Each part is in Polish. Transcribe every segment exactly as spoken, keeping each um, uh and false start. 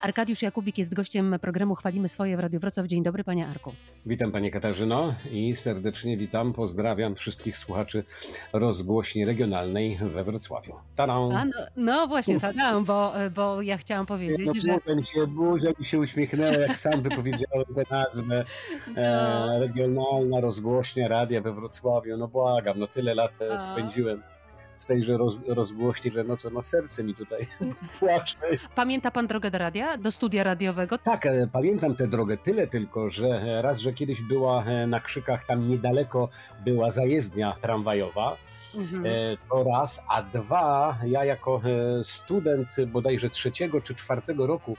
Arkadiusz Jakubik jest gościem programu Chwalimy swoje w Radiu Wrocław. Dzień dobry, panie Arku. Witam, pani Katarzyno, i serdecznie witam, pozdrawiam wszystkich słuchaczy Rozgłośni Regionalnej we Wrocławiu. Ta-dam! A no, no właśnie, ta-dam, bo, bo ja chciałam powiedzieć, no, że... Ten się budził i się uśmiechnęła, jak sam wypowiedziałem tę nazwę. No. E, regionalna Rozgłośnia Radia we Wrocławiu. No błagam, no tyle lat A. spędziłem w tejże roz, rozgłośni, że no co, no serce mi tutaj płacze. Pamięta pan drogę do radia, do studia radiowego? Tak, pamiętam tę drogę, tyle tylko, że raz, że kiedyś była na Krzykach, tam niedaleko była zajezdnia tramwajowa, mhm. to raz, a dwa, ja jako student bodajże trzeciego czy czwartego roku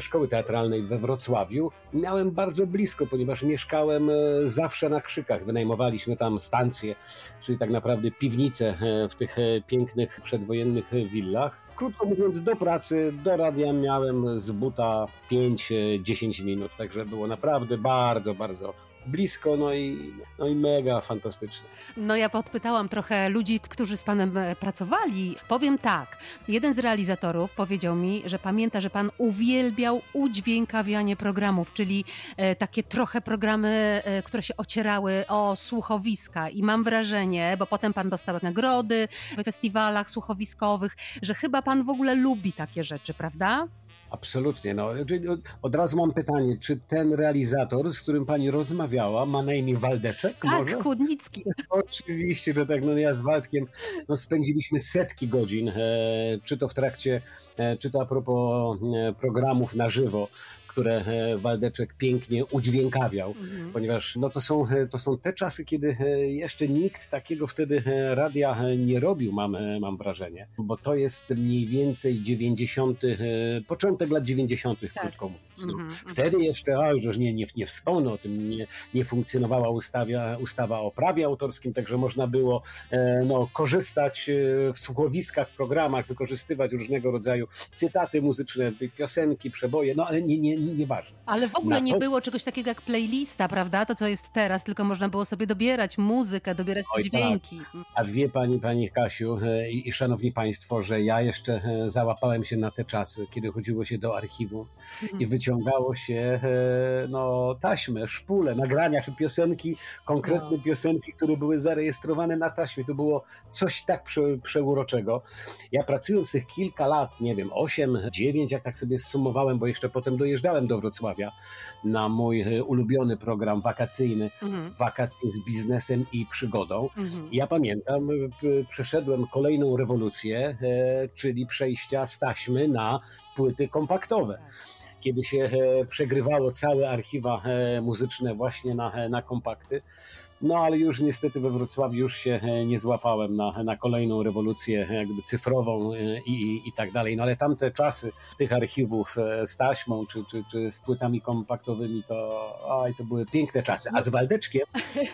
szkoły teatralnej we Wrocławiu miałem bardzo blisko, ponieważ mieszkałem zawsze na Krzykach. Wynajmowaliśmy tam stancję, czyli tak naprawdę piwnicę w tych pięknych przedwojennych willach. Krótko mówiąc, do pracy, do radia miałem z buta pięć do dziesięciu minut, także było naprawdę bardzo, bardzo blisko, no i, no i mega fantastycznie. No ja podpytałam trochę ludzi, którzy z panem pracowali. Powiem tak, jeden z realizatorów powiedział mi, że pamięta, że pan uwielbiał udźwiękawianie programów, czyli e, takie trochę programy, e, które się ocierały o słuchowiska, i mam wrażenie, bo potem pan dostał nagrody w festiwalach słuchowiskowych, że chyba pan w ogóle lubi takie rzeczy, prawda? Absolutnie. No. Od razu mam pytanie, czy ten realizator, z którym pani rozmawiała, ma na imię Waldeczek? Tak, może? Kudnicki. Oczywiście, że tak. No ja z Waldkiem no, spędziliśmy setki godzin, e, czy to w trakcie, e, czy to a propos e, programów na żywo, które Waldeczek pięknie udźwiękawiał, mhm. ponieważ no to są, to są te czasy, kiedy jeszcze nikt takiego wtedy radia nie robił, mam, mam wrażenie, bo to jest mniej więcej dziewięćdziesiąty początek lat dziewięćdziesiątych, tak. krótko mówiąc. No. Mhm. Wtedy jeszcze, a już nie, nie, nie wspomnę o tym, nie, nie funkcjonowała ustawa, ustawa o prawie autorskim, także można było no, korzystać w słuchowiskach, w programach, wykorzystywać różnego rodzaju cytaty muzyczne, piosenki, przeboje, no ale nie, nie nieważne. Ale w ogóle na... nie było czegoś takiego jak playlista, prawda? To, co jest teraz, tylko można było sobie dobierać muzykę, dobierać Oj, dźwięki. Tak. A wie pani, pani Kasiu i, i szanowni państwo, że ja jeszcze załapałem się na te czasy, kiedy chodziło się do archiwum mhm. i wyciągało się no, taśmę, szpulę, nagrania czy piosenki, konkretne no. piosenki, które były zarejestrowane na taśmie. To było coś tak prze, przeuroczego. Ja pracując tych kilka lat, nie wiem, osiem, dziewięć, jak tak sobie zsumowałem, bo jeszcze potem dojeżdżałem do Wrocławia na mój ulubiony program wakacyjny, mhm. wakacje z biznesem i przygodą. Mhm. Ja pamiętam, przeszedłem kolejną rewolucję, e, czyli przejścia z taśmy na płyty kompaktowe. Kiedy się e, przegrywało całe archiwa e, muzyczne właśnie na, e, na kompakty. No ale już niestety we Wrocławiu już się nie złapałem na, na kolejną rewolucję jakby cyfrową i, i, i tak dalej. No ale tamte czasy tych archiwów z taśmą czy, czy, czy z płytami kompaktowymi to, oj, to były piękne czasy. A z Waldeczkiem...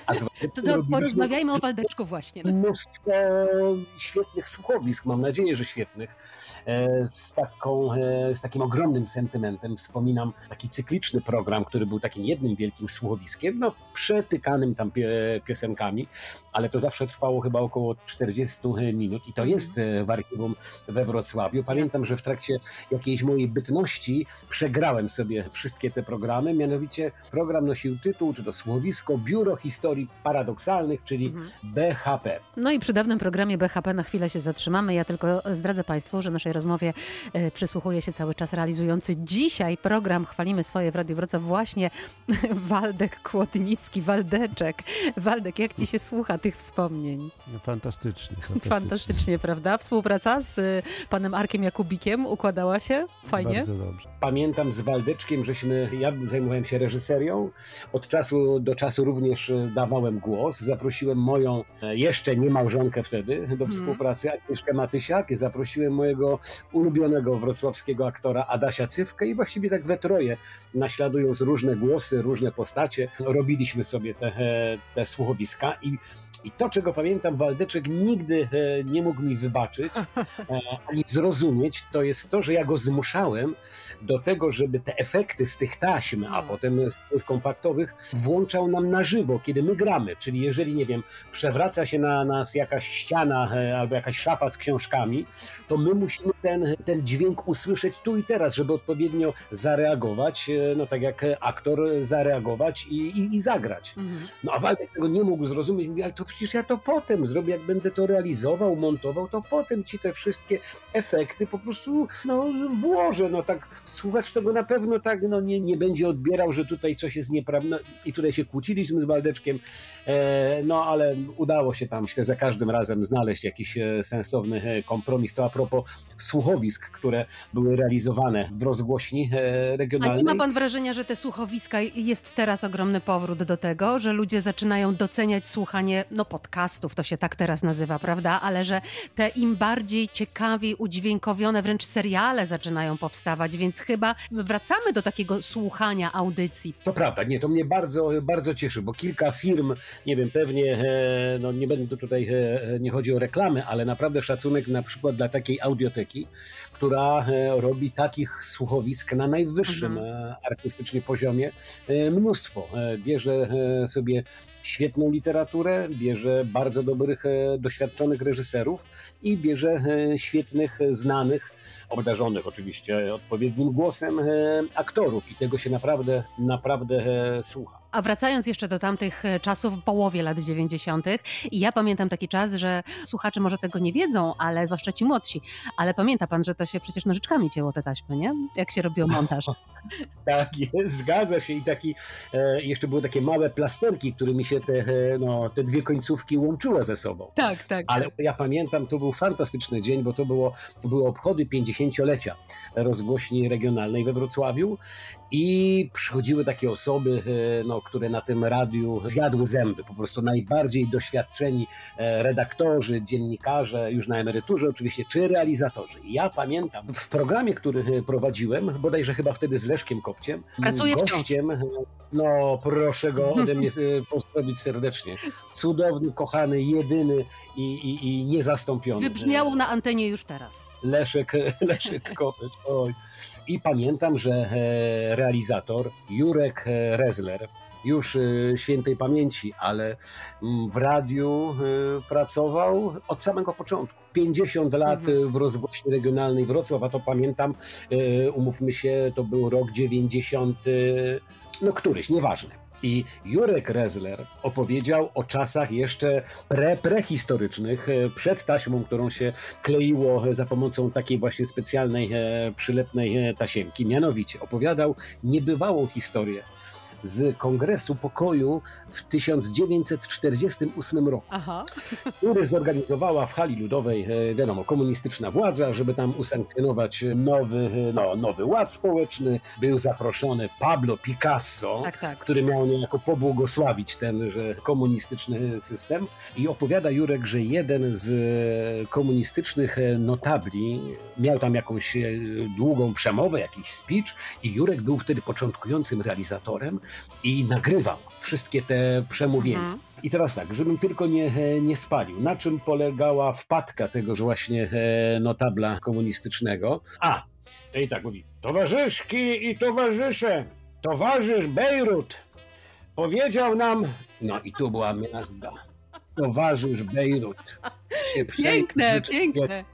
A z Waldeczkiem to, to porozmawiajmy o Waldeczku właśnie. Mnóstwo świetnych słuchowisk, mam nadzieję, że świetnych. Z, taką, z takim ogromnym sentymentem wspominam taki cykliczny program, który był takim jednym wielkim słuchowiskiem, no przetykanym tam piosenkami, ale to zawsze trwało chyba około czterdziestu minut i to jest w archiwum we Wrocławiu. Pamiętam, że w trakcie jakiejś mojej bytności przegrałem sobie wszystkie te programy, mianowicie program nosił tytuł, czy to słowisko, Biuro Historii Paradoksalnych, czyli mhm. B H P. No i przy dawnym programie B H P na chwilę się zatrzymamy. Ja tylko zdradzę państwu, że naszej rozmowie przysłuchuje się cały czas realizujący dzisiaj program Chwalimy swoje w Radiu Wrocław właśnie Waldek Kłodnicki, Waldeczek. Waldek, jak ci się słucha tych wspomnień? Fantastycznie. Fantastycznie, fantastycznie, prawda? Współpraca z panem Arkiem Jakubikiem układała się fajnie? Bardzo dobrze. Pamiętam z Waldeczkiem, żeśmy, ja zajmowałem się reżyserią, od czasu do czasu również dawałem głos, zaprosiłem moją jeszcze nie małżonkę wtedy do współpracy, hmm. Agnieszkę Matysiak, zaprosiłem mojego ulubionego wrocławskiego aktora Adasia Cywkę i właściwie tak we troje, naśladując różne głosy, różne postacie, robiliśmy sobie te, te słuchowiska i I to, czego pamiętam, Waldeczek nigdy nie mógł mi wybaczyć ani zrozumieć, to jest to, że ja go zmuszałem do tego, żeby te efekty z tych taśm, a potem z tych kompaktowych włączał nam na żywo, kiedy my gramy. Czyli jeżeli, nie wiem, przewraca się na nas jakaś ściana albo jakaś szafa z książkami, to my musimy ten, ten dźwięk usłyszeć tu i teraz, żeby odpowiednio zareagować, no tak jak aktor zareagować i, i, i zagrać. No a Waldek tego nie mógł zrozumieć, mówi, ale to przecież ja to potem zrobię, jak będę to realizował, montował, to potem ci te wszystkie efekty po prostu no, włożę, no tak słuchacz tego na pewno tak no, nie, nie będzie odbierał, że tutaj coś jest nieprawne i tutaj się kłóciliśmy z Waldeczkiem, e, no ale udało się tam, myślę, za każdym razem znaleźć jakiś sensowny kompromis. To a propos słuchowisk, które były realizowane w rozgłośni regionalnej. A nie ma pan wrażenia, że te słuchowiska jest teraz ogromny powrót do tego, że ludzie zaczynają doceniać słuchanie no podcastów, to się tak teraz nazywa, prawda? Ale że te im bardziej ciekawiej udźwiękowione wręcz seriale zaczynają powstawać, więc chyba wracamy do takiego słuchania audycji. To prawda, nie, to mnie bardzo, bardzo cieszy, bo kilka firm, nie wiem, pewnie, no nie będę tutaj, nie chodzi o reklamy, ale naprawdę szacunek na przykład dla takiej audioteki, która robi takich słuchowisk na najwyższym mhm. artystycznym poziomie mnóstwo. Bierze sobie świetną literaturę, bierze bardzo dobrych, doświadczonych reżyserów i bierze świetnych, znanych, obdarzonych oczywiście odpowiednim głosem aktorów i tego się naprawdę, naprawdę słucha. A wracając jeszcze do tamtych czasów w połowie lat dziewięćdziesiątych i ja pamiętam taki czas, że słuchacze może tego nie wiedzą, ale zwłaszcza ci młodsi, ale pamięta pan, że to się przecież nożyczkami cięło te taśmy, nie? Jak się robiło montaż. Tak jest, zgadza się i taki, e, jeszcze były takie małe plasterki, którymi się te, no, te dwie końcówki łączyło ze sobą. Tak, tak. Ale ja pamiętam, to był fantastyczny dzień, bo to było, były obchody pięćdziesięciolecia rozgłośni regionalnej we Wrocławiu i przychodziły takie osoby, e, no, które na tym radiu zjadły zęby. Po prostu najbardziej doświadczeni redaktorzy, dziennikarze, już na emeryturze oczywiście, czy realizatorzy. Ja pamiętam, w programie, który prowadziłem, bodajże chyba wtedy z Leszkiem Kopciem, Pracuję gościem, no proszę go ode mnie pozdrowić serdecznie. Cudowny, kochany, jedyny i, i, i niezastąpiony. Wybrzmiało na antenie już teraz. Leszek, Leszek Kopiec, oj. I pamiętam, że realizator Jurek Rezler, już świętej pamięci, ale w radiu pracował od samego początku. pięćdziesiąt lat w rozgłośni regionalnej Wrocław, a to pamiętam, umówmy się, to był rok dziewięćdziesiąty, no któryś, nieważne. I Jurek Rezler opowiedział o czasach jeszcze pre, prehistorycznych, przed taśmą, którą się kleiło za pomocą takiej właśnie specjalnej przylepnej tasiemki. Mianowicie opowiadał niebywałą historię z Kongresu Pokoju w tysiąc dziewięćset czterdziestym ósmym roku, Aha. który zorganizowała w hali ludowej, wiadomo, komunistyczna władza, żeby tam usankcjonować nowy, no, nowy ład społeczny. Był zaproszony Pablo Picasso, tak, tak. który miał niejako pobłogosławić tenże komunistyczny system. I opowiada Jurek, że jeden z komunistycznych notabli miał tam jakąś długą przemowę, jakiś speech i Jurek był wtedy początkującym realizatorem i nagrywał wszystkie te przemówienia. Mhm. I teraz tak, żebym tylko nie, nie spalił. Na czym polegała wpadka tegoż właśnie notabla komunistycznego? A, to i tak mówi. Towarzyszki i towarzysze, towarzysz Bierut powiedział nam... No i tu była miazga. Towarzysz Bierut. Się piękne, piękne.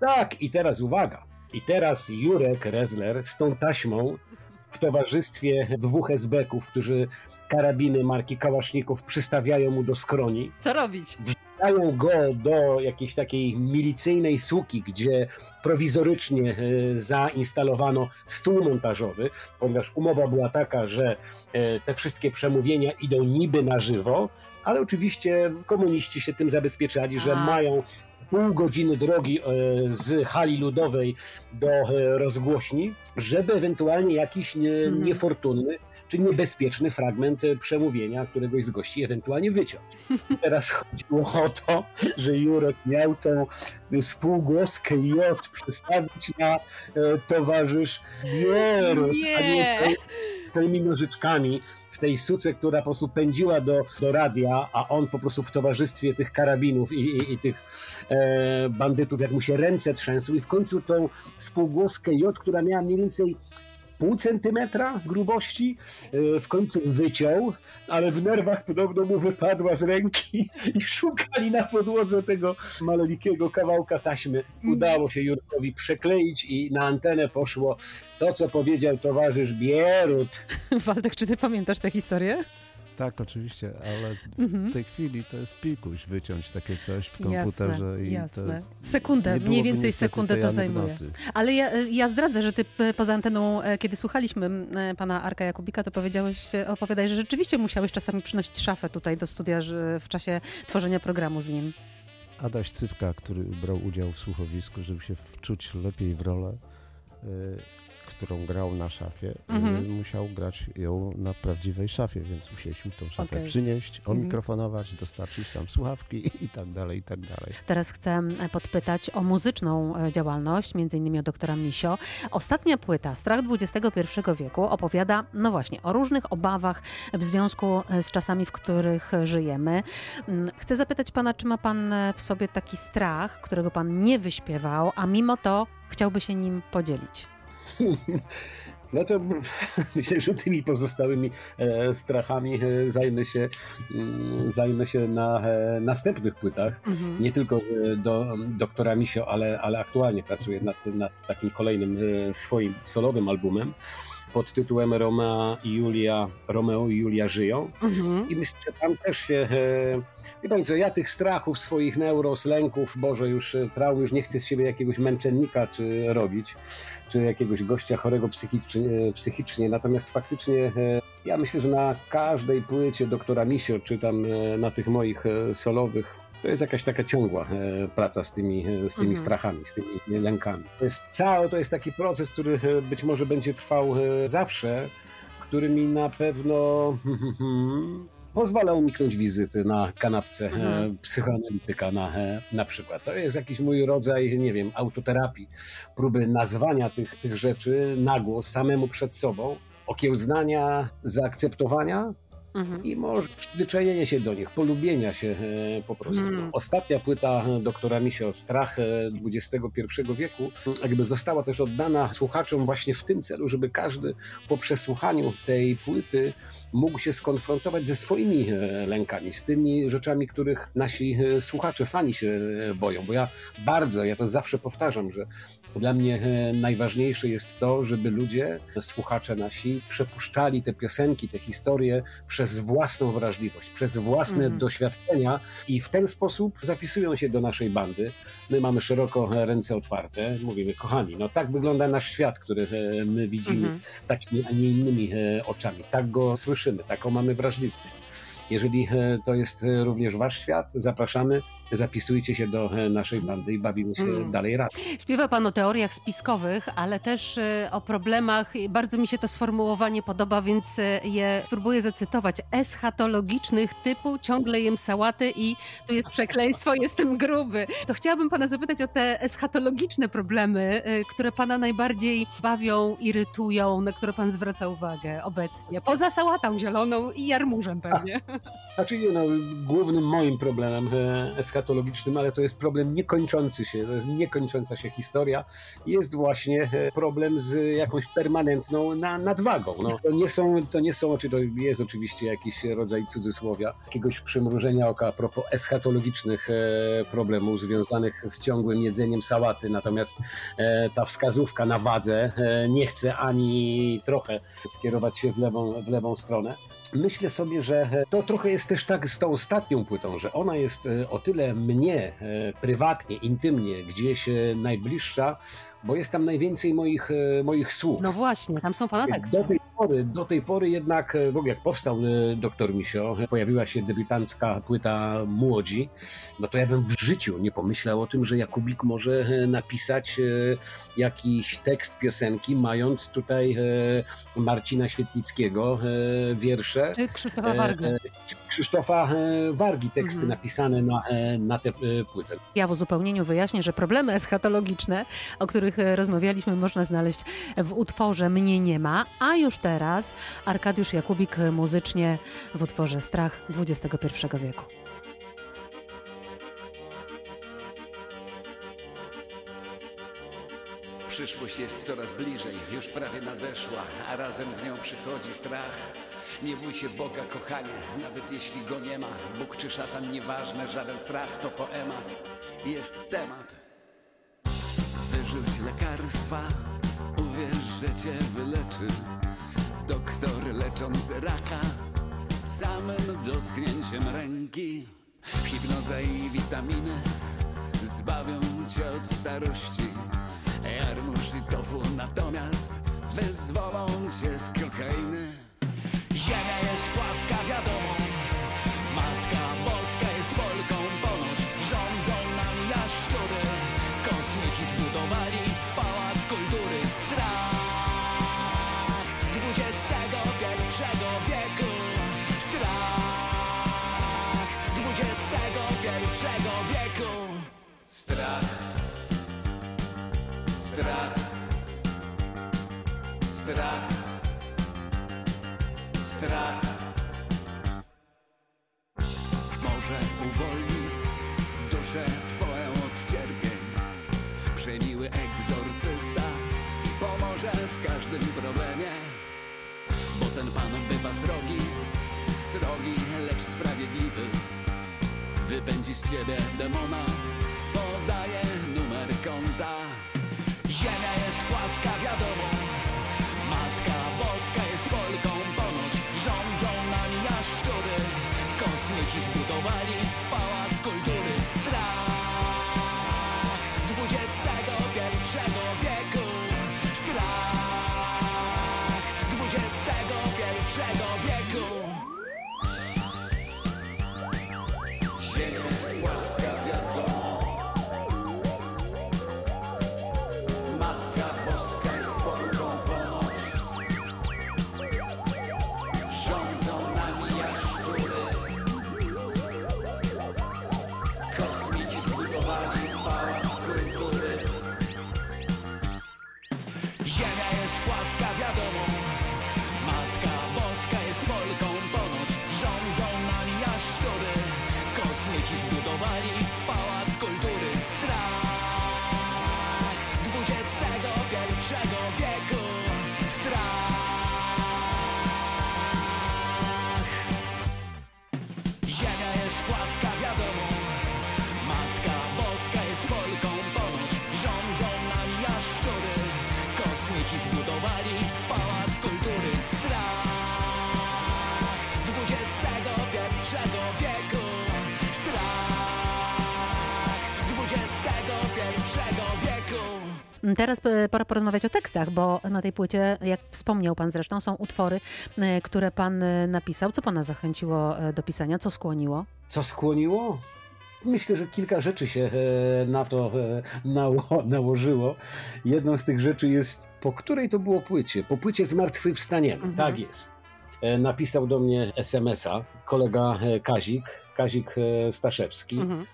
Tak, i teraz uwaga. I teraz Jurek Rezler z tą taśmą w towarzystwie dwóch esbeków, którzy karabiny marki Kałaszników przystawiają mu do skroni. Co robić? Wrzucają go do jakiejś takiej milicyjnej suki, gdzie prowizorycznie zainstalowano stół montażowy, ponieważ umowa była taka, że te wszystkie przemówienia idą niby na żywo, ale oczywiście komuniści się tym zabezpieczali, że A. mają pół godziny drogi z hali ludowej do rozgłośni, żeby ewentualnie jakiś nie, niefortunny czy niebezpieczny fragment przemówienia któregoś z gości ewentualnie wyciąć. I teraz chodziło o to, że Jurek miał tą spółgłoskę J przestawić na towarzysz Bierut, a nie tymi nożyczkami w tej suce, która po prostu pędziła do, do radia, a on po prostu w towarzystwie tych karabinów i, i, i tych e, bandytów, jak mu się ręce trzęsły, i w końcu tą spółgłoskę J, która miała mniej więcej pół centymetra grubości, w końcu wyciął, ale w nerwach podobno mu wypadła z ręki i szukali na podłodze tego maleńkiego kawałka taśmy. Udało się Jurkowi przekleić i na antenę poszło to, co powiedział towarzysz Bierut. Waldek, czy ty pamiętasz tę historię? Tak, oczywiście, ale w tej chwili to jest pikuś wyciąć takie coś w komputerze. Jasne, i jasne. To jest, sekundę, mniej więcej sekundę to zajmuje. Ale ja, ja zdradzę, że ty poza anteną, kiedy słuchaliśmy pana Arka Jakubika, to powiedziałeś, opowiadaj, że rzeczywiście musiałeś czasami przynosić szafę tutaj do studia w czasie tworzenia programu z nim. Adaś Cywka, który brał udział w słuchowisku, żeby się wczuć lepiej w rolę, którą grał na szafie, mhm. musiał grać ją na prawdziwej szafie, więc musieliśmy tą szafę okay. przynieść, omikrofonować, mhm. dostarczyć tam słuchawki i tak dalej, i tak dalej. Teraz chcę podpytać o muzyczną działalność, między innymi o doktora Misio. Ostatnia płyta, Strach dwudziestego pierwszego wieku, opowiada, no właśnie, o różnych obawach w związku z czasami, w których żyjemy. Chcę zapytać pana, czy ma pan w sobie taki strach, którego pan nie wyśpiewał, a mimo to chciałby się nim podzielić? No to myślę, że tymi pozostałymi strachami zajmę się, zajmę się na następnych płytach. Mhm. Nie tylko do doktora Misio, ale, ale aktualnie pracuję nad, nad takim kolejnym swoim solowym albumem pod tytułem Romeo i Julia, Romeo i Julia żyją. Mhm. I myślę, że tam też się... Wie pani co, ja tych strachów, swoich neuros, lęków, Boże, już traum, już nie chcę z siebie jakiegoś męczennika czy robić, czy jakiegoś gościa chorego psychicznie, psychicznie. Natomiast faktycznie ja myślę, że na każdej płycie doktora Misio, czy tam na tych moich solowych, to jest jakaś taka ciągła praca z tymi, z tymi mhm. strachami, z tymi lękami. To jest cały, to jest taki proces, który być może będzie trwał zawsze, który mi na pewno... pozwala uniknąć wizyty na kanapce mhm. psychoanalityka na, na przykład. To jest jakiś mój rodzaj, nie wiem, autoterapii, próby nazwania tych, tych rzeczy na głos, samemu przed sobą, okiełznania, zaakceptowania mhm. i może przyczajenia się do nich, polubienia się po prostu. Mhm. Ostatnia płyta doktora Misio, Strach dwudziestego pierwszego wieku, jakby została też oddana słuchaczom właśnie w tym celu, żeby każdy po przesłuchaniu tej płyty mógł się skonfrontować ze swoimi lękami, z tymi rzeczami, których nasi słuchacze, fani się boją. Bo ja bardzo, ja to zawsze powtarzam, że dla mnie najważniejsze jest to, żeby ludzie, słuchacze nasi, przepuszczali te piosenki, te historie przez własną wrażliwość, przez własne mhm. doświadczenia i w ten sposób zapisują się do naszej bandy. My mamy szeroko ręce otwarte, mówimy, kochani, no tak wygląda nasz świat, który my widzimy mhm. takimi, a nie innymi oczami. Tak go słyszymy. Taką mamy wrażliwość. Jeżeli to jest również wasz świat, zapraszamy, zapisujcie się do naszej bandy i bawimy się mm. dalej razem. Śpiewa pan o teoriach spiskowych, ale też o problemach. Bardzo mi się to sformułowanie podoba, więc je spróbuję zacytować. Eschatologicznych typu ciągle jem sałaty i tu jest przekleństwo, jestem gruby. To chciałabym pana zapytać o te eschatologiczne problemy, które pana najbardziej bawią, irytują, na które pan zwraca uwagę obecnie. Poza sałatą zieloną i jarmużem pewnie. Znaczy nie, no, głównym moim problemem eschatologicznym, ale to jest problem niekończący się, to jest niekończąca się historia, jest właśnie problem z jakąś permanentną na, nadwagą. No, to nie są, to nie są, czy to jest oczywiście jakiś rodzaj cudzysłowia, jakiegoś przymrużenia oka a propos eschatologicznych problemów związanych z ciągłym jedzeniem sałaty, natomiast ta wskazówka na wadze nie chce ani trochę skierować się w lewą, w lewą stronę. Myślę sobie, że to trochę jest też tak z tą ostatnią płytą, że ona jest o tyle mnie prywatnie, intymnie gdzieś najbliższa, bo jest tam najwięcej moich, moich słów. No właśnie, tam są pana teksty. Do tej pory, do tej pory jednak, w ogóle jak powstał doktor Misio, pojawiła się debiutancka płyta Młodzi, no to ja bym w życiu nie pomyślał o tym, że Jakubik może napisać jakiś tekst piosenki, mając tutaj Marcina Świetlickiego wiersze. Czy Krzysztofa Wargi. Krzysztofa Wargi teksty mhm. napisane na, na tę płytę. Ja w uzupełnieniu wyjaśnię, że problemy eschatologiczne, o których których rozmawialiśmy, można znaleźć w utworze Mnie nie ma, a już teraz Arkadiusz Jakubik muzycznie w utworze Strach dwudziestego pierwszego wieku. Przyszłość jest coraz bliżej, już prawie nadeszła, a razem z nią przychodzi strach. Nie bój się Boga, kochanie, nawet jeśli go nie ma. Bóg czy szatan, nieważne, żaden strach to poemat. Jest temat. Wyrzuć lekarstwa, uwierz, że cię wyleczy. Doktor lecząc raka, samym dotknięciem ręki. Hipnoza i witaminy zbawią cię od starości. Jarmuż i tofu natomiast wyzwolą cię z kokainy. Ziemia jest płaska, wiadomo, Matka Boska jest Polką ponoć. Rządzą nam jaszczury, kosmici zbudowali pałac kultury. Strach dwudziestego pierwszego wieku. Strach dwudziestego pierwszego wieku. Strach. Strach, strach, strach. Może uwolni duszę twoją od cierpień. Przemiły egzorcysta pomoże w każdym problemie. Bo ten pan bywa srogi, srogi, lecz sprawiedliwy. Wypędzi z ciebie demona, podaje numer konta. Ziemia jest płaska, wiadomo, Matka Boska jest Polką ponoć. Rządzą nam jaszczury, kosmici zbudowali pałac kultury. Strach dwudziestego pierwszego wieku. Strach dwudziestego pierwszego wieku. Ziemia jest płaska, wiadomo, wiadomo, Matka Boska jest Polką ponoć. Rządzą nam jaszczury, kosmici zbudowali pałac kultury. Strach dwudziestego pierwszego wieku. Strach. Ziemia jest płaska, wiadomo, Matka Boska jest Polką ponoć. Rządzą nam jaszczury, kosmici zbudowali pałac kultury. Strach dwudziestego pierwszego wieku. Strach dwudziestego pierwszego wieku. Teraz pora porozmawiać o tekstach, bo na tej płycie, jak wspomniał pan zresztą, są utwory, które pan napisał. Co pana zachęciło do pisania? Co skłoniło? Co skłoniło? Myślę, że kilka rzeczy się na to nałożyło. Jedną z tych rzeczy jest, po której to było płycie? Po płycie Zmartwychwstanie. Mhm. Tak jest. Napisał do mnie es em es a kolega Kazik, Kazik Staszewski. Mhm.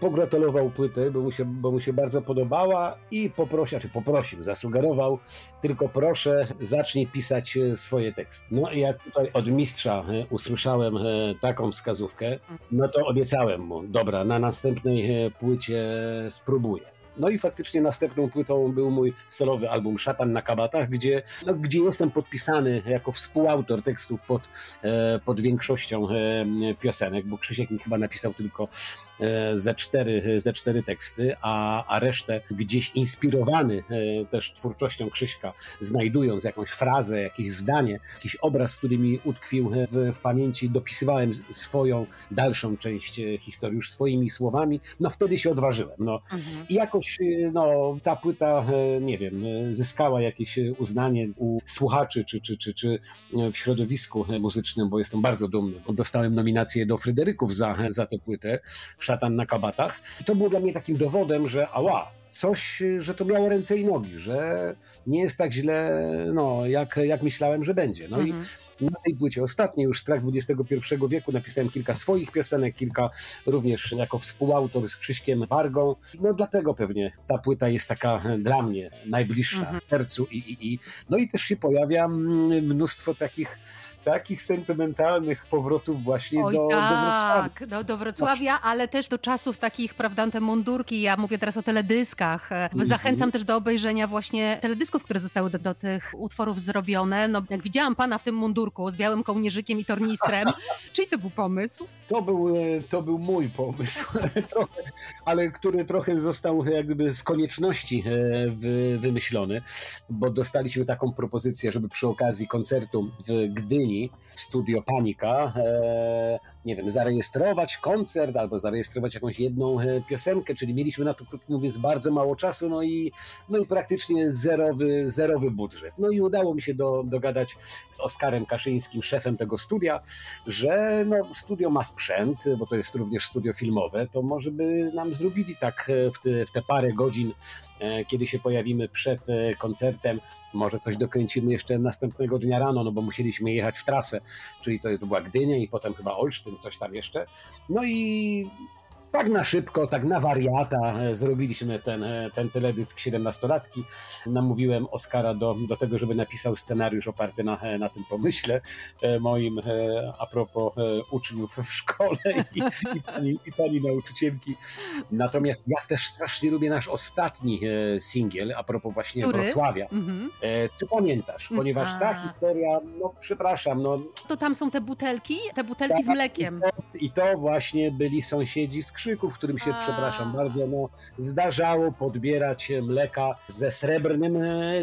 Pogratulował płyty, bo mu, się, bo mu się bardzo podobała i poprosił, czy poprosił, zasugerował, tylko proszę, zacznij pisać swoje teksty. No i jak tutaj od mistrza usłyszałem taką wskazówkę, no to obiecałem mu, dobra, na następnej płycie spróbuję. No i faktycznie następną płytą był mój solowy album Szatan na kabatach, gdzie, no, gdzie jestem podpisany jako współautor tekstów pod, pod większością piosenek, bo Krzysiek mi chyba napisał tylko ze cztery, ze cztery teksty, a, a resztę gdzieś inspirowany też twórczością Krzyśka, znajdując jakąś frazę, jakieś zdanie, jakiś obraz, który mi utkwił w, w pamięci, dopisywałem swoją dalszą część historii już swoimi słowami. No wtedy się odważyłem. No. Mhm. I jako no, ta płyta, nie wiem, zyskała jakieś uznanie u słuchaczy czy, czy, czy, czy w środowisku muzycznym, bo jestem bardzo dumny. Dostałem nominację do Fryderyków za, za tę płytę Szatan na kabatach. To było dla mnie takim dowodem, że ała, coś, że to miało ręce i nogi, że nie jest tak źle, no, jak, jak myślałem, że będzie. No mhm. i na tej płycie ostatniej, już Strach dwudziestego pierwszego wieku, napisałem kilka swoich piosenek, kilka również jako współautor z Krzyśkiem Wargą. No dlatego pewnie ta płyta jest taka dla mnie najbliższa mhm. w sercu. I, i, i. No i też się pojawia mnóstwo takich takich sentymentalnych powrotów właśnie Oj, do, tak, do Wrocławia. Do, do Wrocławia, ale też do czasów takich, prawda, te mundurki. Ja mówię teraz o teledyskach. Zachęcam mm-hmm. też do obejrzenia właśnie teledysków, które zostały do, do tych utworów zrobione. No, jak widziałam pana w tym mundurku z białym kołnierzykiem i tornistrem. Czyj to był pomysł? To był, to był mój pomysł, trochę, ale który trochę został jakby z konieczności wy, wymyślony, bo dostaliśmy taką propozycję, żeby przy okazji koncertu w Gdyni w studio Panika, e, nie wiem, zarejestrować koncert albo zarejestrować jakąś jedną piosenkę, czyli mieliśmy na to, krótko mówiąc, bardzo mało czasu, no i, no i praktycznie zerowy, zerowy budżet. No i udało mi się do, dogadać z Oskarem Kaszyńskim, szefem tego studia, że no, studio ma sprzęt, bo to jest również studio filmowe, to może by nam zrobili tak w te, w te parę godzin, kiedy się pojawimy przed koncertem, może coś dokręcimy jeszcze następnego dnia rano, no bo musieliśmy jechać w trasę, czyli to była Gdynia i potem chyba Olsztyn, coś tam jeszcze. No i tak na szybko, tak na wariata zrobiliśmy ten, ten teledysk Siedemnastolatki. Namówiłem Oskara do, do tego, żeby napisał scenariusz oparty na, na tym pomyśle moim a propos uczniów w szkole i, i, pani, i pani nauczycielki. Natomiast ja też strasznie lubię nasz ostatni singiel a propos właśnie Który? Wrocławia. Mhm. Czy pamiętasz? Ponieważ a. ta historia, no przepraszam. No, to tam są te butelki, te butelki ta, z mlekiem. I to właśnie byli sąsiedzi z Krzyków, którym się, A. przepraszam bardzo, no, zdarzało podbierać mleka ze srebrnym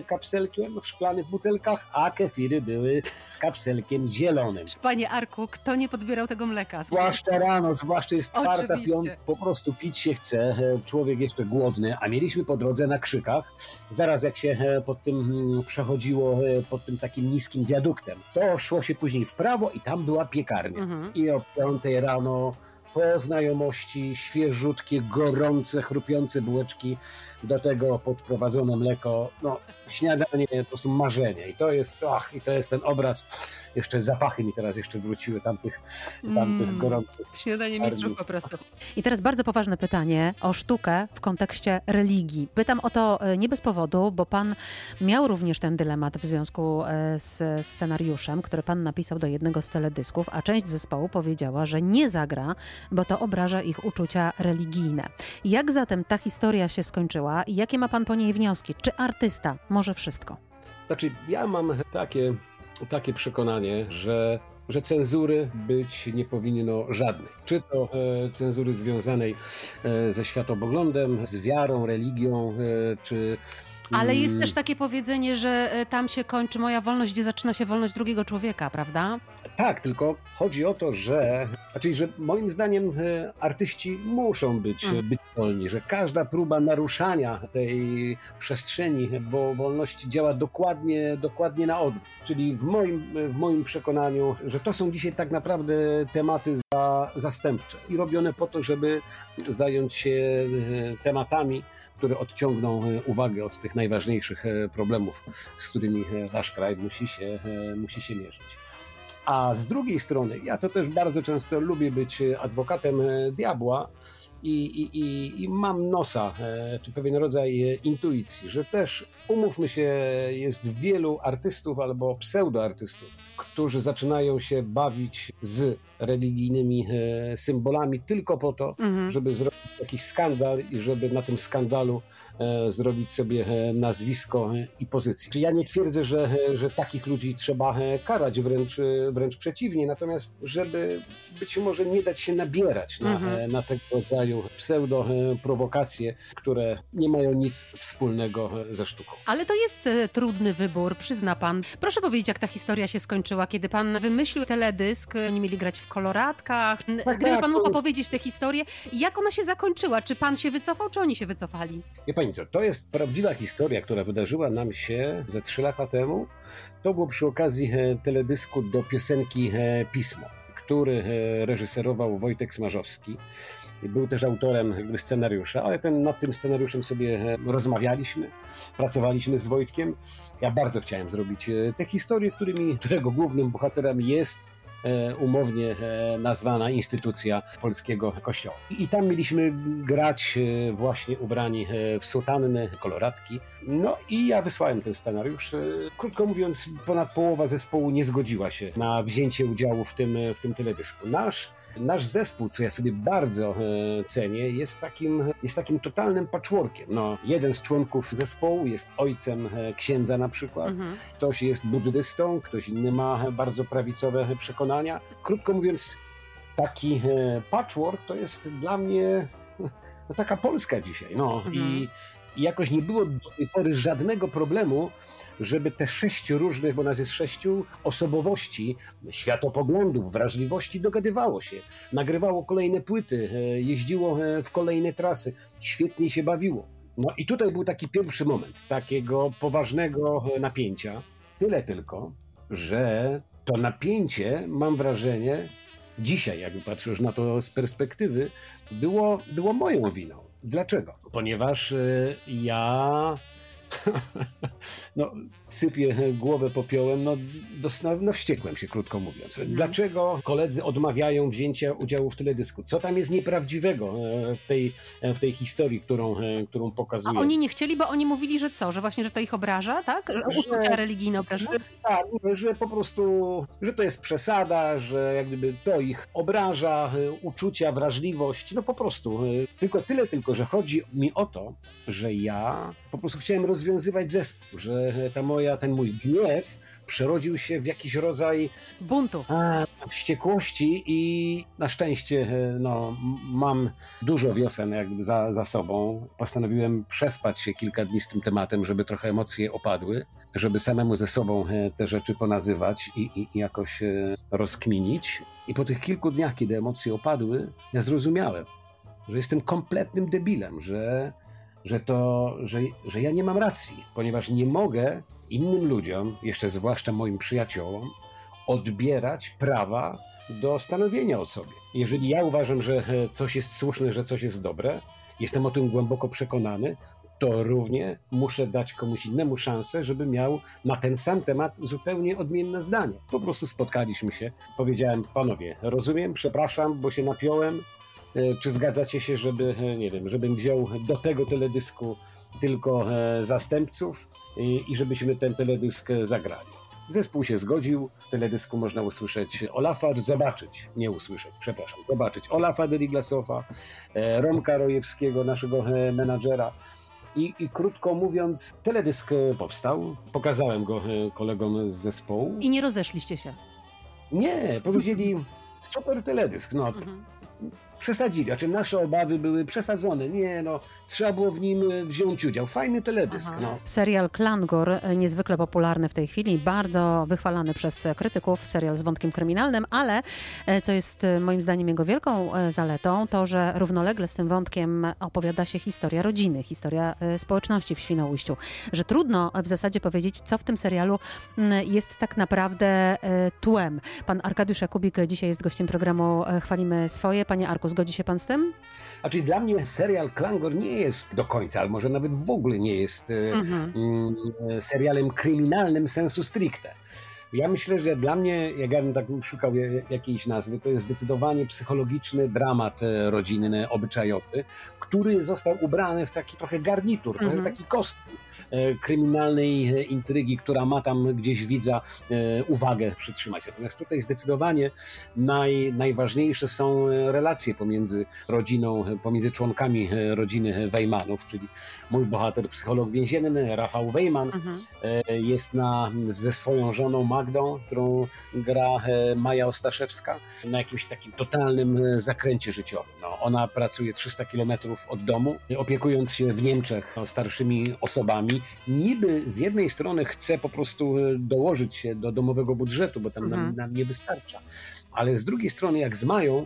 kapselkiem w szklanych butelkach, a kefiry były z kapselkiem zielonym. Panie Arku, kto nie podbierał tego mleka? Zwłaszcza rano, zwłaszcza jest czwarta, piąta, po prostu pić się chce, człowiek jeszcze głodny, a mieliśmy po drodze na Krzykach, zaraz jak się pod tym przechodziło, pod tym takim niskim wiaduktem, to szło się później w prawo i tam była piekarnia. Mhm. I o piątej rano po znajomości świeżutkie, gorące, chrupiące bułeczki, do tego podprowadzone mleko, no śniadanie, po prostu marzenie. I to jest, ach, i to jest ten obraz. Jeszcze zapachy mi teraz jeszcze wróciły tamtych, tamtych mm, gorących. Śniadanie mistrzów po prostu. I teraz bardzo poważne pytanie o sztukę w kontekście religii. Pytam o to nie bez powodu, bo pan miał również ten dylemat w związku z scenariuszem, który pan napisał do jednego z teledysków, a część zespołu powiedziała, że nie zagra, bo to obraża ich uczucia religijne. Jak zatem ta historia się skończyła i jakie ma pan po niej wnioski? Czy artysta może wszystko? Znaczy, ja mam takie, takie przekonanie, że, że cenzury być nie powinno żadnej. Czy to e, cenzury związanej e, ze światopoglądem, z wiarą, religią, e, czy... Ale jest hmm. też takie powiedzenie, że tam się kończy moja wolność, gdzie zaczyna się wolność drugiego człowieka, prawda? Tak, tylko chodzi o to, że, znaczy, że moim zdaniem artyści muszą być, hmm. być wolni, że każda próba naruszania tej przestrzeni bo wolności działa dokładnie, dokładnie na odwrót. Czyli w moim, w moim przekonaniu, że to są dzisiaj tak naprawdę tematy za, zastępcze i robione po to, żeby zająć się tematami, które odciągną uwagę od tych najważniejszych problemów, z którymi nasz kraj musi się, musi się mierzyć. A z drugiej strony, ja to też bardzo często lubię być adwokatem diabła i, i, i, i mam nosa, czy pewien rodzaj intuicji, że też, umówmy się, jest wielu artystów albo pseudoartystów, którzy zaczynają się bawić z religijnymi symbolami tylko po to, mhm. żeby zrobić jakiś skandal i żeby na tym skandalu zrobić sobie nazwisko i pozycję. Ja nie twierdzę, że, że takich ludzi trzeba karać, wręcz, wręcz przeciwnie, natomiast żeby być może nie dać się nabierać na, mhm. na tego rodzaju pseudoprowokacje, które nie mają nic wspólnego ze sztuką. Ale to jest trudny wybór, przyzna pan. Proszę powiedzieć, jak ta historia się skończyła, kiedy pan wymyślił teledysk, nie mieli grać w koloratkach. Tak, Gdyby tak, pan mógł opowiedzieć tę historię, jak ona się zakończyła? Czy pan się wycofał, czy oni się wycofali? Wie pani co, to jest prawdziwa historia, która wydarzyła nam się ze trzy lata temu. To było przy okazji teledysku do piosenki Pismo, który reżyserował Wojtek Smarzowski. Był też autorem jakby scenariusza, ale ten, nad tym scenariuszem sobie rozmawialiśmy, pracowaliśmy z Wojtkiem. Ja bardzo chciałem zrobić te historie, którymi, którego głównym bohaterem jest umownie nazwana instytucja polskiego kościoła. I tam mieliśmy grać właśnie ubrani w sutanny, koloratki. No i ja wysłałem ten scenariusz. Krótko mówiąc, ponad połowa zespołu nie zgodziła się na wzięcie udziału w tym, w tym teledysku. Nasz Nasz zespół, co ja sobie bardzo e, cenię, jest takim, jest takim totalnym patchworkiem. No, jeden z członków zespołu jest ojcem e, księdza na przykład, mhm. Ktoś jest buddystą, ktoś inny ma bardzo prawicowe przekonania. Krótko mówiąc, taki e, patchwork to jest dla mnie no, taka Polska dzisiaj. No. Mhm. I, I jakoś nie było do tej pory żadnego problemu, żeby te sześciu różnych, bo nas jest sześciu, osobowości, światopoglądów, wrażliwości dogadywało się. Nagrywało kolejne płyty, jeździło w kolejne trasy, świetnie się bawiło. No i tutaj był taki pierwszy moment takiego poważnego napięcia. Tyle tylko, że to napięcie, mam wrażenie, dzisiaj jakby patrzę już na to z perspektywy, było, było moją winą. Dlaczego? Ponieważ ja... No, sypię głowę popiołem, no, dosna- no wściekłem się, krótko mówiąc. Dlaczego koledzy odmawiają wzięcia udziału w teledysku? Co tam jest nieprawdziwego w tej, w tej historii, którą, którą pokazuję? A oni nie chcieli, bo oni mówili, że co? Że właśnie, że to ich obraża, tak? Że uczucia religijne obraża? Że, tak, że po prostu, że to jest przesada, że jak gdyby to ich obraża, uczucia, wrażliwość, no po prostu. Tylko tyle tylko, że chodzi mi o to, że ja po prostu chciałem rozwiązać rozwiązywać zespół, że ta moja, ten mój gniew przerodził się w jakiś rodzaj buntu, a, wściekłości i na szczęście no, mam dużo wiosen jakby za, za sobą. Postanowiłem przespać się kilka dni z tym tematem, żeby trochę emocje opadły, żeby samemu ze sobą te rzeczy ponazywać i, i, i jakoś rozkminić. I po tych kilku dniach, kiedy emocje opadły, ja zrozumiałem, że jestem kompletnym debilem, że Że, to, że, że ja nie mam racji, ponieważ nie mogę innym ludziom, jeszcze zwłaszcza moim przyjaciołom, odbierać prawa do stanowienia o sobie. Jeżeli ja uważam, że coś jest słuszne, że coś jest dobre, jestem o tym głęboko przekonany, to równie muszę dać komuś innemu szansę, żeby miał na ten sam temat zupełnie odmienne zdanie. Po prostu spotkaliśmy się, powiedziałem, panowie, rozumiem, przepraszam, bo się napiąłem, czy zgadzacie się, żeby, nie wiem, żebym wziął do tego teledysku tylko zastępców i, i żebyśmy ten teledysk zagrali. Zespół się zgodził, w teledysku można usłyszeć Olafa, zobaczyć, nie usłyszeć, przepraszam, zobaczyć Olafa de Riglasowa, Romka Rojewskiego, naszego menadżera. I, I krótko mówiąc, teledysk powstał, pokazałem go kolegom z zespołu. I nie rozeszliście się? Nie, powiedzieli super teledysk, no... Mhm. Przesadzili, znaczy nasze obawy były przesadzone. Nie no, trzeba było w nim wziąć udział. Fajny teledysk. No. Serial Klangor, niezwykle popularny w tej chwili, bardzo wychwalany przez krytyków, serial z wątkiem kryminalnym, ale co jest moim zdaniem jego wielką zaletą, to że równolegle z tym wątkiem opowiada się historia rodziny, historia społeczności w Świnoujściu. Że trudno w zasadzie powiedzieć, co w tym serialu jest tak naprawdę tłem. Pan Arkadiusz Jakubik dzisiaj jest gościem programu Chwalimy swoje. Panie Arku, zgodzi się pan z tym? A czyli dla mnie serial Klangor nie jest do końca, ale może nawet w ogóle nie jest mhm. serialem kryminalnym sensu stricte. Ja myślę, że dla mnie, jak ja bym tak szukał jakiejś nazwy, to jest zdecydowanie psychologiczny dramat rodzinny, obyczajowy, który został ubrany w taki trochę garnitur, mhm. trochę taki kostium kryminalnej intrygi, która ma tam gdzieś widza uwagę przytrzymać. Natomiast tutaj zdecydowanie naj, najważniejsze są relacje pomiędzy rodziną, pomiędzy członkami rodziny Wejmanów, czyli mój bohater, psycholog więzienny, Rafał Wejman, mhm. jest na, ze swoją żoną Magdą, którą gra Maja Ostaszewska, na jakimś takim totalnym zakręcie życiowym. No, ona pracuje trzysta kilometrów od domu, opiekując się w Niemczech starszymi osobami. Niby z jednej strony chce po prostu dołożyć się do domowego budżetu, bo tam mhm. nam, nam nie wystarcza, ale z drugiej strony jak z Mają,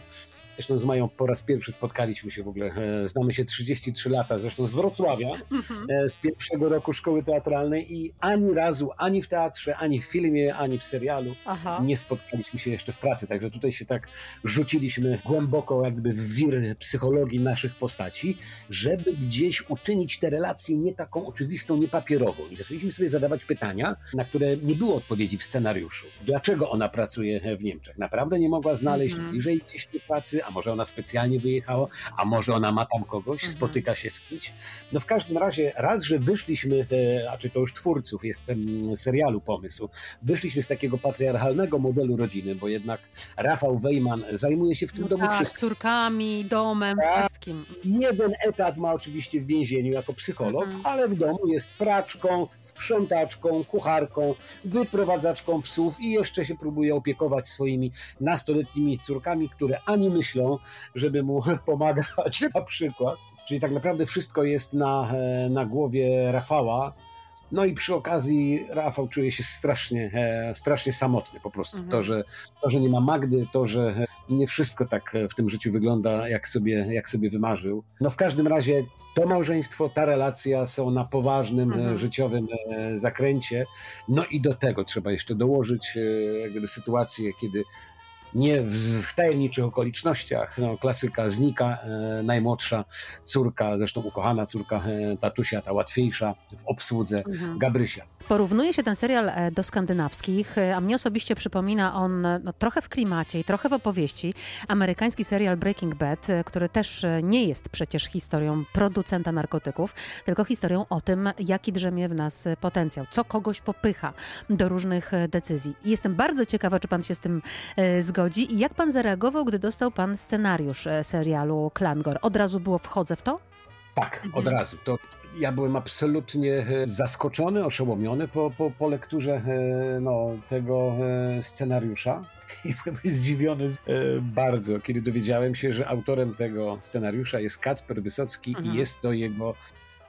Zresztą z Mają po raz pierwszy spotkaliśmy się w ogóle. Znamy się trzydzieści trzy lata, zresztą z Wrocławia, mhm. z pierwszego roku szkoły teatralnej i ani razu, ani w teatrze, ani w filmie, ani w serialu Aha. nie spotkaliśmy się jeszcze w pracy. Także tutaj się tak rzuciliśmy głęboko jakby w wir psychologii naszych postaci, żeby gdzieś uczynić te relacje nie taką oczywistą, nie papierową. I zaczęliśmy sobie zadawać pytania, na które nie było odpowiedzi w scenariuszu. Dlaczego ona pracuje w Niemczech? Naprawdę nie mogła znaleźć mhm. bliżej gdzieś tej pracy, a może ona specjalnie wyjechała, a może ona ma tam kogoś, mhm. spotyka się z kimś. No w każdym razie raz, że wyszliśmy, a czy to już twórców jest serialu pomysł, wyszliśmy z takiego patriarchalnego modelu rodziny, bo jednak Rafał Wejman zajmuje się w tym no domu tak, wszystkim. Córkami, domem, a wszystkim. Jeden etat ma oczywiście w więzieniu jako psycholog, mhm. ale w domu jest praczką, sprzątaczką, kucharką, wyprowadzaczką psów i jeszcze się próbuje opiekować swoimi nastoletnimi córkami, które ani myślą, żeby mu pomagać na przykład. Czyli tak naprawdę wszystko jest na, na głowie Rafała. No i przy okazji Rafał czuje się strasznie, strasznie samotny po prostu. Mhm. To, że, to, że nie ma Magdy, to, że nie wszystko tak w tym życiu wygląda, jak sobie, jak sobie wymarzył. No w każdym razie to małżeństwo, ta relacja są na poważnym mhm. życiowym zakręcie. No i do tego trzeba jeszcze dołożyć jakby sytuację, kiedy nie w tajemniczych okolicznościach. No, klasyka znika, e, najmłodsza córka, zresztą ukochana córka e, tatusia, ta łatwiejsza w obsłudze, mhm. Gabrysia. Porównuje się ten serial do skandynawskich, a mnie osobiście przypomina on no, trochę w klimacie i trochę w opowieści amerykański serial Breaking Bad, który też nie jest przecież historią producenta narkotyków, tylko historią o tym, jaki drzemie w nas potencjał, co kogoś popycha do różnych decyzji. I jestem bardzo ciekawa, czy pan się z tym zgodzi i jak pan zareagował, gdy dostał pan scenariusz serialu Klangor? Od razu było wchodzę w to? Tak, od razu. To ja byłem absolutnie zaskoczony, oszołomiony po, po, po lekturze no, tego scenariusza i byłem zdziwiony bardzo, kiedy dowiedziałem się, że autorem tego scenariusza jest Kacper Wysocki mhm. i jest to jego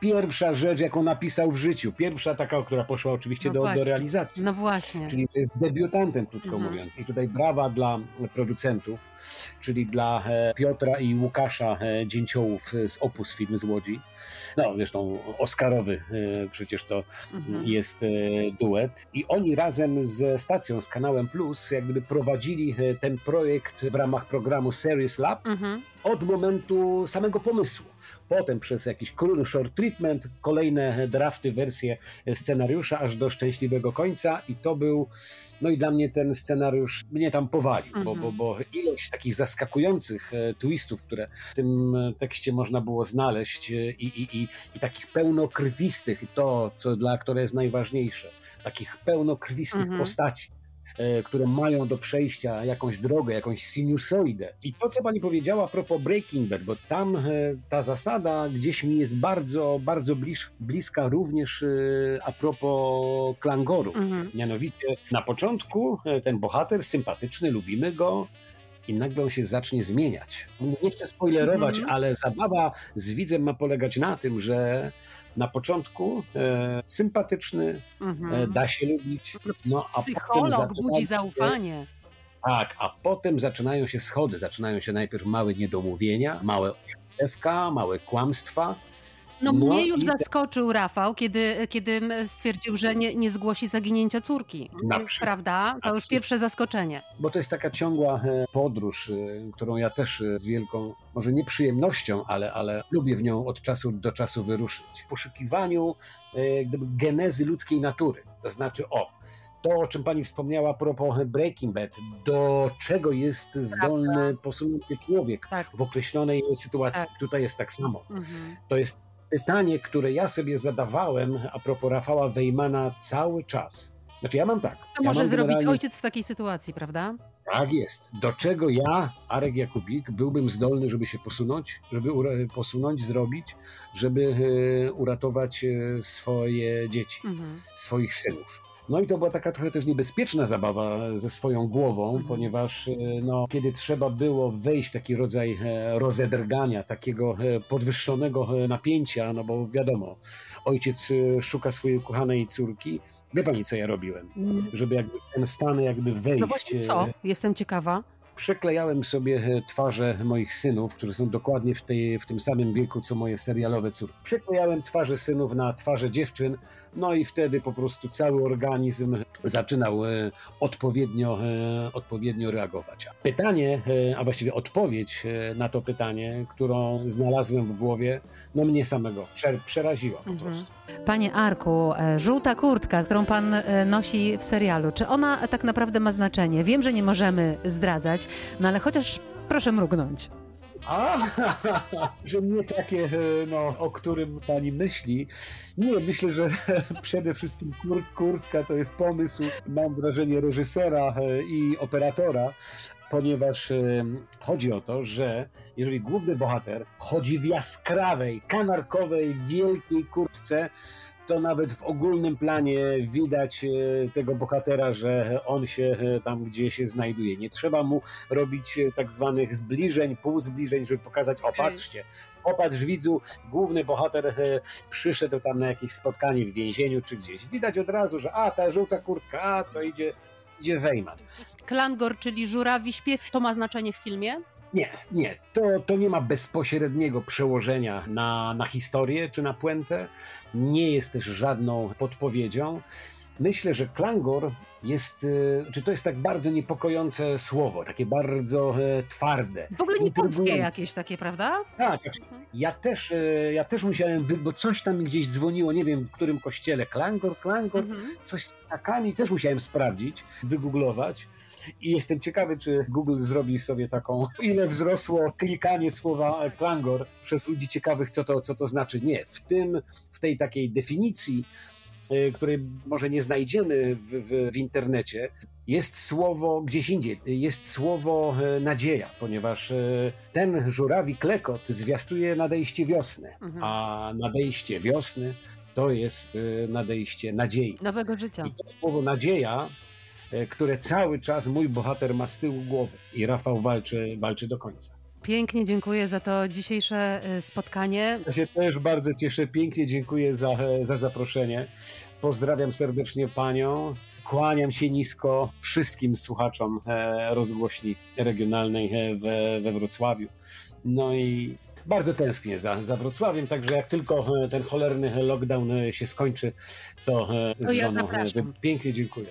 pierwsza rzecz, jaką napisał w życiu. Pierwsza taka, która poszła oczywiście no do, do realizacji. No właśnie. Czyli to jest debiutantem, krótko mhm. mówiąc. I tutaj brawa dla producentów, czyli dla Piotra i Łukasza Dzięciołów z Opus Film z Łodzi. No zresztą Oscarowy przecież to mhm. jest duet. I oni razem ze stacją, z Kanałem Plus, jakby prowadzili ten projekt w ramach programu Series Lab mhm. od momentu samego pomysłu. Potem przez jakiś krótki short treatment, kolejne drafty, wersje scenariusza aż do szczęśliwego końca i to był, no i dla mnie ten scenariusz mnie tam powalił, mhm. bo, bo, bo ilość takich zaskakujących twistów, które w tym tekście można było znaleźć i, i, i, i takich pełnokrwistych, i to co dla aktora jest najważniejsze, takich pełnokrwistych mhm. postaci, które mają do przejścia jakąś drogę, jakąś sinusoidę. I to, co pani powiedziała a propos Breaking Bad, bo tam ta zasada gdzieś mi jest bardzo, bardzo bliż, bliska również a propos Klangoru. Mhm. Mianowicie na początku ten bohater sympatyczny, lubimy go i nagle on się zacznie zmieniać. Nie chcę spoilerować, mhm. ale zabawa z widzem ma polegać na tym, że na początku e, sympatyczny, mhm. e, da się lubić. No, a psycholog potem budzi zaufanie. Tak, a potem zaczynają się schody. Zaczynają się najpierw małe niedomówienia, małe oszustewka, małe kłamstwa. No, no mnie już zaskoczył Rafał, kiedy, kiedy stwierdził, że nie, nie zgłosi zaginięcia córki. Na przykład. Prawda? To już pierwsze zaskoczenie. Bo to jest taka ciągła podróż, którą ja też z wielką, może nie przyjemnością, ale, ale lubię w nią od czasu do czasu wyruszyć. W poszukiwaniu gdyby, genezy ludzkiej natury. To znaczy o, to o czym pani wspomniała a propos Breaking Bad, do czego jest zdolny Prawda. posunięty człowiek tak. w określonej sytuacji. Tak. Tutaj jest tak samo. Mhm. To jest pytanie, które ja sobie zadawałem a propos Rafała Wejmana cały czas. Znaczy ja mam tak. To ja może mam zrobić generalnie... ojciec w takiej sytuacji, prawda? Tak jest. Do czego ja, Arek Jakubik, byłbym zdolny, żeby się posunąć, żeby ura- posunąć, zrobić, żeby y, uratować y, swoje dzieci, mhm. swoich synów. No i to była taka trochę też niebezpieczna zabawa ze swoją głową, mhm. ponieważ no, kiedy trzeba było wejść w taki rodzaj rozedrgania, takiego podwyższonego napięcia, no bo wiadomo, ojciec szuka swojej ukochanej córki. Wie pani, co ja robiłem, żeby jakby ten stan jakby wejść. No właśnie co? Jestem ciekawa. Przeklejałem sobie twarze moich synów, którzy są dokładnie w, tej, w tym samym wieku, co moje serialowe córki. Przeklejałem twarze synów na twarze dziewczyn, no i wtedy po prostu cały organizm zaczynał odpowiednio, odpowiednio reagować. Pytanie, a właściwie odpowiedź na to pytanie, którą znalazłem w głowie, no mnie samego przeraziła po prostu. Panie Arku, żółta kurtka, którą pan nosi w serialu, czy ona tak naprawdę ma znaczenie? Wiem, że nie możemy zdradzać, no ale chociaż proszę mrugnąć. A, że nie takie, no, o którym pani myśli. Nie, myślę, że przede wszystkim kur, kurtka to jest pomysł, mam wrażenie, reżysera i operatora, ponieważ chodzi o to, że jeżeli główny bohater chodzi w jaskrawej, kanarkowej, wielkiej kurtce, to nawet w ogólnym planie widać tego bohatera, że on się tam, gdzie się znajduje. Nie trzeba mu robić tak zwanych zbliżeń, półzbliżeń, żeby pokazać, o patrzcie, popatrz widzu, główny bohater przyszedł tam na jakieś spotkanie w więzieniu czy gdzieś. Widać od razu, że a, ta żółta kurtka, a, to idzie, idzie Wejman. Klangor, czyli żurawi śpiew, to ma znaczenie w filmie? Nie, nie. To, to nie ma bezpośredniego przełożenia na, na historię czy na puentę. Nie jest też żadną podpowiedzią. Myślę, że Klangor jest, czy to jest tak bardzo niepokojące słowo, takie bardzo twarde. W ogóle nie polskie jakieś takie, prawda? Tak, ja też, ja też musiałem, bo coś tam gdzieś dzwoniło, nie wiem w którym kościele, Klangor, Klangor, mhm. coś z takami, też musiałem sprawdzić, wygooglować. I jestem ciekawy, czy Google zrobi sobie taką, ile wzrosło klikanie słowa Klangor przez ludzi ciekawych, co to, co to znaczy. Nie, w tym, w tej takiej definicji, której może nie znajdziemy w, w, w internecie, jest słowo gdzieś indziej, jest słowo nadzieja, ponieważ ten żurawi klekot zwiastuje nadejście wiosny, mhm. a nadejście wiosny to jest nadejście nadziei. Nowego życia. I to słowo nadzieja, które cały czas mój bohater ma z tyłu głowy i Rafał walczy, walczy do końca. Pięknie dziękuję za to dzisiejsze spotkanie. Ja się też bardzo cieszę, pięknie dziękuję za, za zaproszenie. Pozdrawiam serdecznie panią, kłaniam się nisko wszystkim słuchaczom Rozgłośni Regionalnej we, we Wrocławiu. No i bardzo tęsknię za, za Wrocławiem, także jak tylko ten cholerny lockdown się skończy, to, to z żoną ja pięknie dziękuję.